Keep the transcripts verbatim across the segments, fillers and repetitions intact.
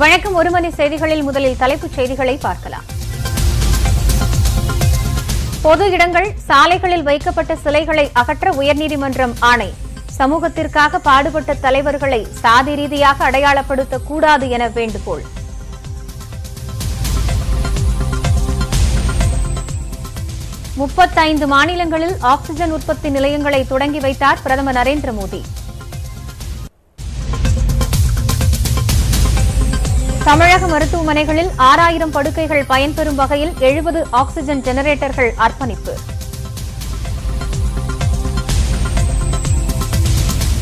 வணக்கம். ஒரு மணி செய்திகளில் முதலில் தலைப்புச் செய்திகளை பார்க்கலாம். பொது இடங்கள், சாலைகளில் வைக்கப்பட்ட சிலைகளை அகற்ற உயர்நீதிமன்றம் ஆணை. சமூகத்திற்காக பாடுபட்ட தலைவர்களை சாதி ரீதியாக அடையாளப்படுத்தக்கூடாது என வேண்டுகோள். முப்பத்தைந்து மாநிலங்களில் ஆக்ஸிஜன் உற்பத்தி நிலையங்களை தொடங்கி வைத்தார் பிரதமர் நரேந்திரமோடி. தமிழக மருத்துவமனைகளில் ஆறாயிரம் படுக்கைகள் பயன்பெறும் வகையில் எழுபது ஆக்ஸிஜன் ஜெனரேட்டர்கள் அர்ப்பணிப்பு.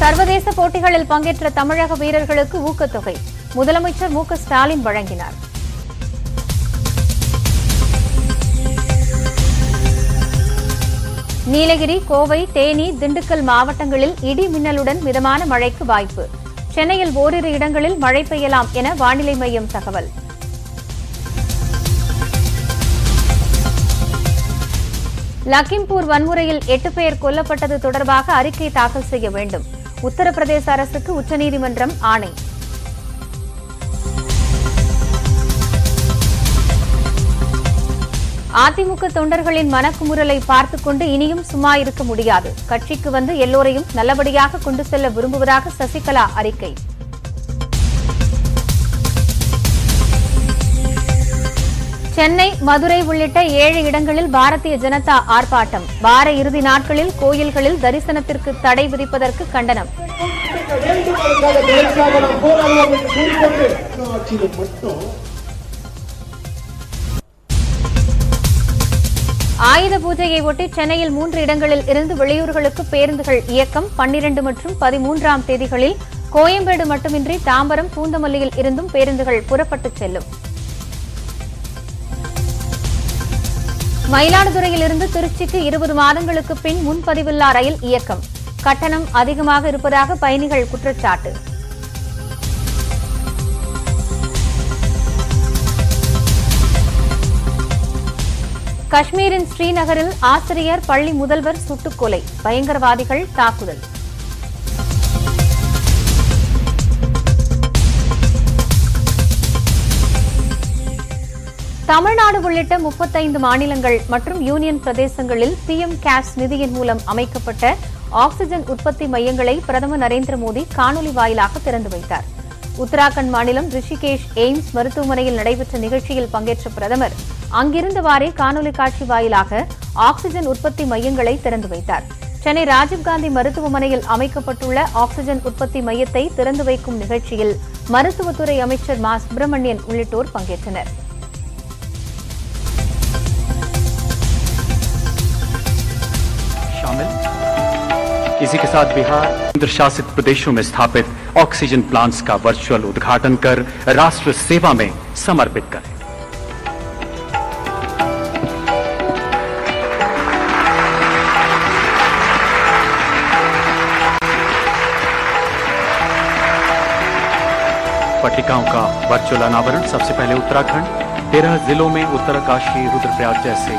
சர்வதேச போட்டிகளில் பங்கேற்ற தமிழக வீரர்களுக்கு ஊக்கத்தொகை முதலமைச்சர் மு க ஸ்டாலின் வழங்கினார். நீலகிரி, கோவை, தேனி, திண்டுக்கல் மாவட்டங்களில் இடி மின்னலுடன் மிதமான மழைக்கு வாய்ப்பு. சென்னையில் ஓரிரு இடங்களில் மழை பெய்யலாம் என வானிலை மையம் தகவல். லக்கிம்பூர் வன்முறையில் எட்டு பேர் கொல்லப்பட்டது தொடர்பாக அறிக்கை தாக்கல் செய்ய வேண்டும். உத்தரப்பிரதேச அரசுக்கு உச்சநீதிமன்றம் ஆணை. அதிமுக தொண்டர்களின் மனக்குமுறலை பார்த்துக் கொண்டு இனியும் சும்மா இருக்க முடியாது. கட்சிக்கு வந்து எல்லோரையும் நல்லபடியாக கொண்டு செல்ல விரும்புவதாக சசிகலா அறிக்கை. சென்னை, மதுரை உள்ளிட்ட ஏழு இடங்களில் பாரதிய ஜனதா ஆர்ப்பாட்டம். வார இறுதி நாட்களில் கோயில்களில் தரிசனத்திற்கு தடை விதிப்பதற்கு கண்டனம். ஆயுத பூஜையை ஒட்டி சென்னையில் மூன்று இடங்களில் இருந்து வெளியூர்களுக்கு பேருந்துகள் இயக்கம். பன்னிரண்டு மற்றும் பதிமூன்றாம் தேதிகளில் கோயம்பேடு மட்டுமின்றி தாம்பரம், பூந்தமல்லியில் இருந்தும் பேருந்துகள் புறப்பட்டுச் செல்லும். மயிலாடுதுறையிலிருந்து திருச்சிக்கு இருபது மாதங்களுக்கு பின் முன்பதிவில்லா ரயில் இயக்கம். கட்டணம் அதிகமாக இருப்பதாக பயணிகள் குற்றச்சாட்டு. காஷ்மீரின் ஸ்ரீநகரில் ஆசிரியர், பள்ளி முதல்வர் சுட்டுக்கொலை. பயங்கரவாதிகள் தாக்குதல். தமிழ்நாடு உள்ளிட்ட முப்பத்தைந்து மாநிலங்கள் மற்றும் யூனியன் பிரதேசங்களில் பிஎம் கேர்ஸ் நிதியின் மூலம் அமைக்கப்பட்ட ஆக்ஸிஜன் உற்பத்தி மையங்களை பிரதமர் நரேந்திர மோடி காணொலி வாயிலாக திறந்து வைத்தார். உத்தராகண்ட் மாநிலம் ரிஷிகேஷ் எய்ம்ஸ் மருத்துவமனையில் நடைபெற்ற நிகழ்ச்சியில் பங்கேற்ற பிரதமர் அங்கிருந்தவாறே காணொலி காட்சி வாயிலாக ஆக்ஸிஜன் உற்பத்தி மையங்களை திறந்து வைத்தார். சென்னை ராஜீவ்காந்தி மருத்துவமனையில் அமைக்கப்பட்டுள்ள ஆக்ஸிஜன் உற்பத்தி மையத்தை திறந்து வைக்கும் நிகழ்ச்சியில் மருத்துவத்துறை அமைச்சர் மா. சுப்பிரமணியன் உள்ளிட்டோர் பங்கேற்றனர். इसी के साथ बिहार केंद्र शासित प्रदेशों में स्थापित ऑक्सीजन प्लांट्स का वर्चुअल उद्घाटन कर राष्ट्र सेवा में समर्पित करें. पट्टिकाओं का वर्चुअल अनावरण सबसे पहले उत्तराखंड, तेरह जिलों में उत्तरकाशी, रुद्रप्रयाग जैसे.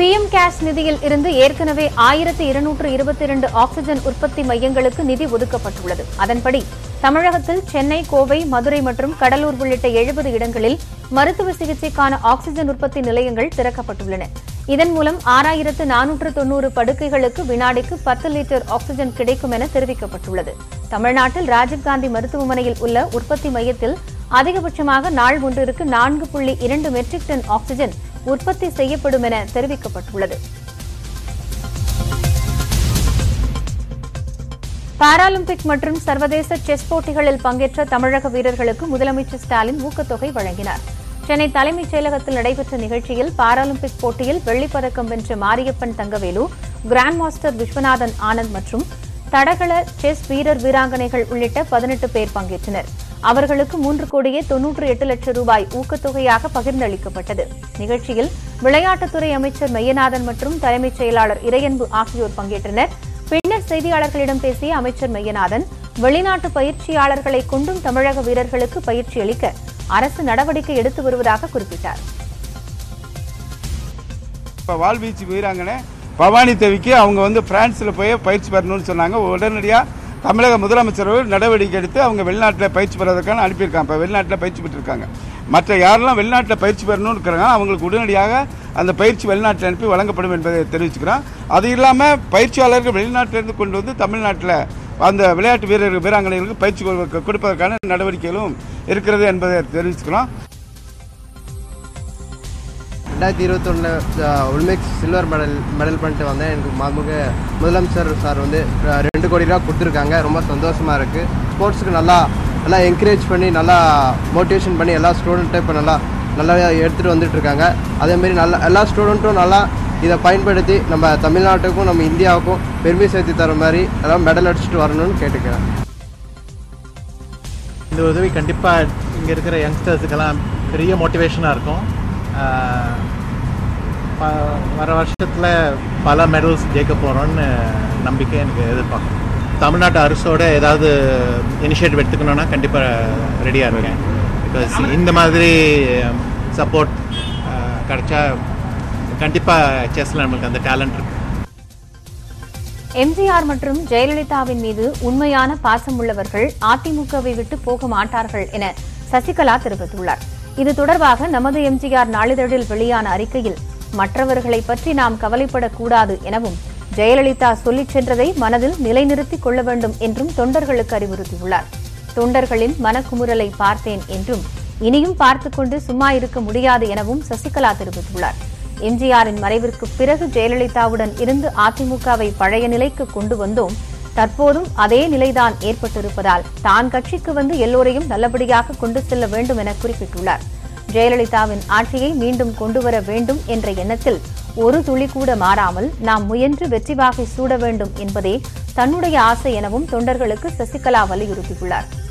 பிஎம் கேர்ஸ் நிதியில் இருந்து ஏற்கனவே ஆயிரத்து இருநூற்று இருபத்தி இரண்டு ஆக்ஸிஜன் உற்பத்தி மையங்களுக்கு நிதி ஒதுக்கப்பட்டுள்ளது. அதன்படி தமிழகத்தில் சென்னை, கோவை, மதுரை மற்றும் கடலூர் உள்ளிட்ட எழுபது இடங்களில் மருத்துவ சிகிச்சைக்கான ஆக்ஸிஜன் உற்பத்தி நிலையங்கள் திறக்கப்பட்டுள்ளன. இதன் மூலம் ஆறாயிரத்து நானூற்று தொன்னூறு படுக்கைகளுக்கு வினாடிக்கு பத்து லிட்டர் ஆக்ஸிஜன் கிடைக்கும் என தெரிவிக்கப்பட்டுள்ளது. தமிழ்நாட்டில் ராஜீவ்காந்தி மருத்துவமனையில் உள்ள உற்பத்தி மையத்தில் அதிகபட்சமாக நாள் ஒன்றிற்கு நான்கு புள்ளி இரண்டு மெட்ரிக் டன் ஆக்ஸிஜன் உற்பத்தி செய்யப்படும் என தெரிவிக்கப்பட்டுள்ளது. பாராலிம்பிக் மற்றும் சர்வதேச செஸ் போட்டிகளில் பங்கேற்ற தமிழக வீரர்களுக்கு முதலமைச்சர் ஸ்டாலின் ஊக்கத்தொகை வழங்கினார். சென்னை தலைமைச் செயலகத்தில் நடைபெற்ற நிகழ்ச்சியில் பாராலிம்பிக் போட்டியில் வெள்ளிப்பதக்கம் வென்ற மாரியப்பன் தங்கவேலு, கிராண்ட் மாஸ்டர் விஸ்வநாதன் ஆனந்த் மற்றும் தடகள செஸ் வீரர் வீராங்கனைகள் உள்ளிட்ட பதினெட்டு பேர் பங்கேற்றனர். அவர்களுக்கு மூன்று கோடியே தொன்னூற்று எட்டு லட்சம் ரூபாய் ஊக்கத்தொகையாக பகிர்ந்தளிக்கப்பட்டது. நிகழ்ச்சியில் விளையாட்டுத்துறை அமைச்சர் மையநாதன் மற்றும் தலைமைச் செயலாளர் இரையன்பு ஆகியோர் பங்கேற்றனர். பின்னர் செய்தியாளர்களிடம் பேசிய அமைச்சர் மையநாதன், வெளிநாட்டு பயிற்சியாளர்களை கொண்டும் தமிழக வீரர்களுக்கு பயிற்சி அளிக்க அரசு நடவடிக்கை எடுத்து வருவதாக குறிப்பிட்டார். வாழ்வீச்சு வீராங்கனை பவானி தேவிக்கு அவங்க வந்து பிரான்ஸ்ல போய் பயிற்சி பெறணும்னு சொன்னாங்க. உடனடியாக தமிழக முதலமைச்சர்கள் நடவடிக்கை எடுத்து அவங்க வெளிநாட்டில் பயிற்சி பெறுவதற்கான அனுப்பியிருக்காங்க. இப்போ வெளிநாட்டில் பயிற்சி பெற்றிருக்காங்க. மற்ற யாரெல்லாம் வெளிநாட்டில் பயிற்சி பெறணும்னு இருக்கிறாங்க அவங்களுக்கு உடனடியாக அந்த பயிற்சி வெளிநாட்டில் அனுப்பி வழங்கப்படும் என்பதை தெரிவிச்சுக்கிறோம். அது இல்லாமல் பயிற்சியாளர்கள் வெளிநாட்டிலிருந்து கொண்டு வந்து தமிழ்நாட்டில் அந்த விளையாட்டு வீரர்கள் வீராங்கனைகளுக்கு பயிற்சி கொடுப்பதற்கான நடவடிக்கைகளும் இருக்கிறது என்பதை தெரிவிச்சுக்கிறோம். ரெண்டாயிரத்தி இருபத்தொன்னு ஒலிம்பிக்ஸ் சில்வர் மெடல் மெடல் பண்ணிட்டு வந்தேன். எனக்கு மாண்புமிகு முதலமைச்சர் சார் வந்து ரெண்டு கோடி ரூபா கொடுத்துருக்காங்க. ரொம்ப சந்தோஷமாக இருக்குது. ஸ்போர்ட்ஸுக்கு நல்லா நல்லா என்கரேஜ் பண்ணி நல்லா மோட்டிவேஷன் பண்ணி எல்லா ஸ்டூடெண்ட்டும் இப்போ நல்லா நல்லா எடுத்துகிட்டு வந்துட்டுருக்காங்க. அதேமாரி நல்லா எல்லா ஸ்டூடெண்ட்டும் நல்லா இதை பயன்படுத்தி நம்ம தமிழ்நாட்டுக்கும் நம்ம இந்தியாவுக்கும் பெருமை சேர்த்து தர மாதிரி எல்லாம் மெடல் அடிச்சுட்டு வரணும்னு கேட்டுக்கிறேன். இந்த உதவி கண்டிப்பாக இங்கே இருக்கிற யங்ஸ்டர்ஸுக்கெல்லாம் பெரிய மோட்டிவேஷனாக இருக்கும். வர வருஷத்தில் பல மெடல்ஸ் ஜெயிக்க போகிறோன்னு நம்பிக்கை எனக்கு எதிர்பார்க்கணும். தமிழ்நாட்டு அரசோட ஏதாவது இனிஷியேட்டிவ் எடுத்துக்கணுன்னா கண்டிப்பாக ரெடியாக இருக்கேன். பிகாஸ் இந்த மாதிரி சப்போர்ட் கிடைச்சா கண்டிப்பாக செஸ்ல நம்மளுக்கு அந்த டேலண்ட் இருக்கு. எம்ஜிஆர் மற்றும் ஜெயலலிதாவின் மீது உண்மையான பாசம் உள்ளவர்கள் அதிமுகவை விட்டு போக மாட்டார்கள் என சசிகலா தெரிவித்துள்ளார். இது தொடர்பாக நமது எம்ஜிஆர் நாளிதழில் வெளியான அறிக்கையில் மற்றவர்களை பற்றி நாம் கவலைப்படக்கூடாது எனவும் ஜெயலலிதா சொல்லிச் சென்றதை மனதில் நிலைநிறுத்திக் கொள்ள வேண்டும் என்றும் தொண்டர்களுக்கு அறிவுறுத்தியுள்ளார். தொண்டர்களின் மனக்குமுறலை பார்த்தேன் என்றும் இனியும் பார்த்துக்கொண்டு சும்மா இருக்க முடியாது எனவும் சசிகலா தெரிவித்துள்ளார். எம்ஜிஆரின் மறைவிற்கு பிறகு ஜெயலலிதாவுடன் இருந்து அதிமுகவை பழைய நிலைக்கு கொண்டு வந்தோம். தற்போதும் அதே நிலைதான் ஏற்பட்டிருப்பதால் தான் கட்சிக்கு வந்து எல்லோரையும் நல்லபடியாக கொண்டு செல்ல வேண்டும் என குறிப்பிட்டுள்ளார். ஜெயலலிதாவின் ஆட்சியை மீண்டும் கொண்டுவர வேண்டும் என்ற எண்ணத்தில் ஒரு துளி கூட மாறாமல் நாம் முயன்று வெற்றி வாகை சூட வேண்டும் என்பதே தன்னுடைய ஆசை எனவும் தொண்டர்களுக்கு சசிகலா வலியுறுத்தியுள்ளார்.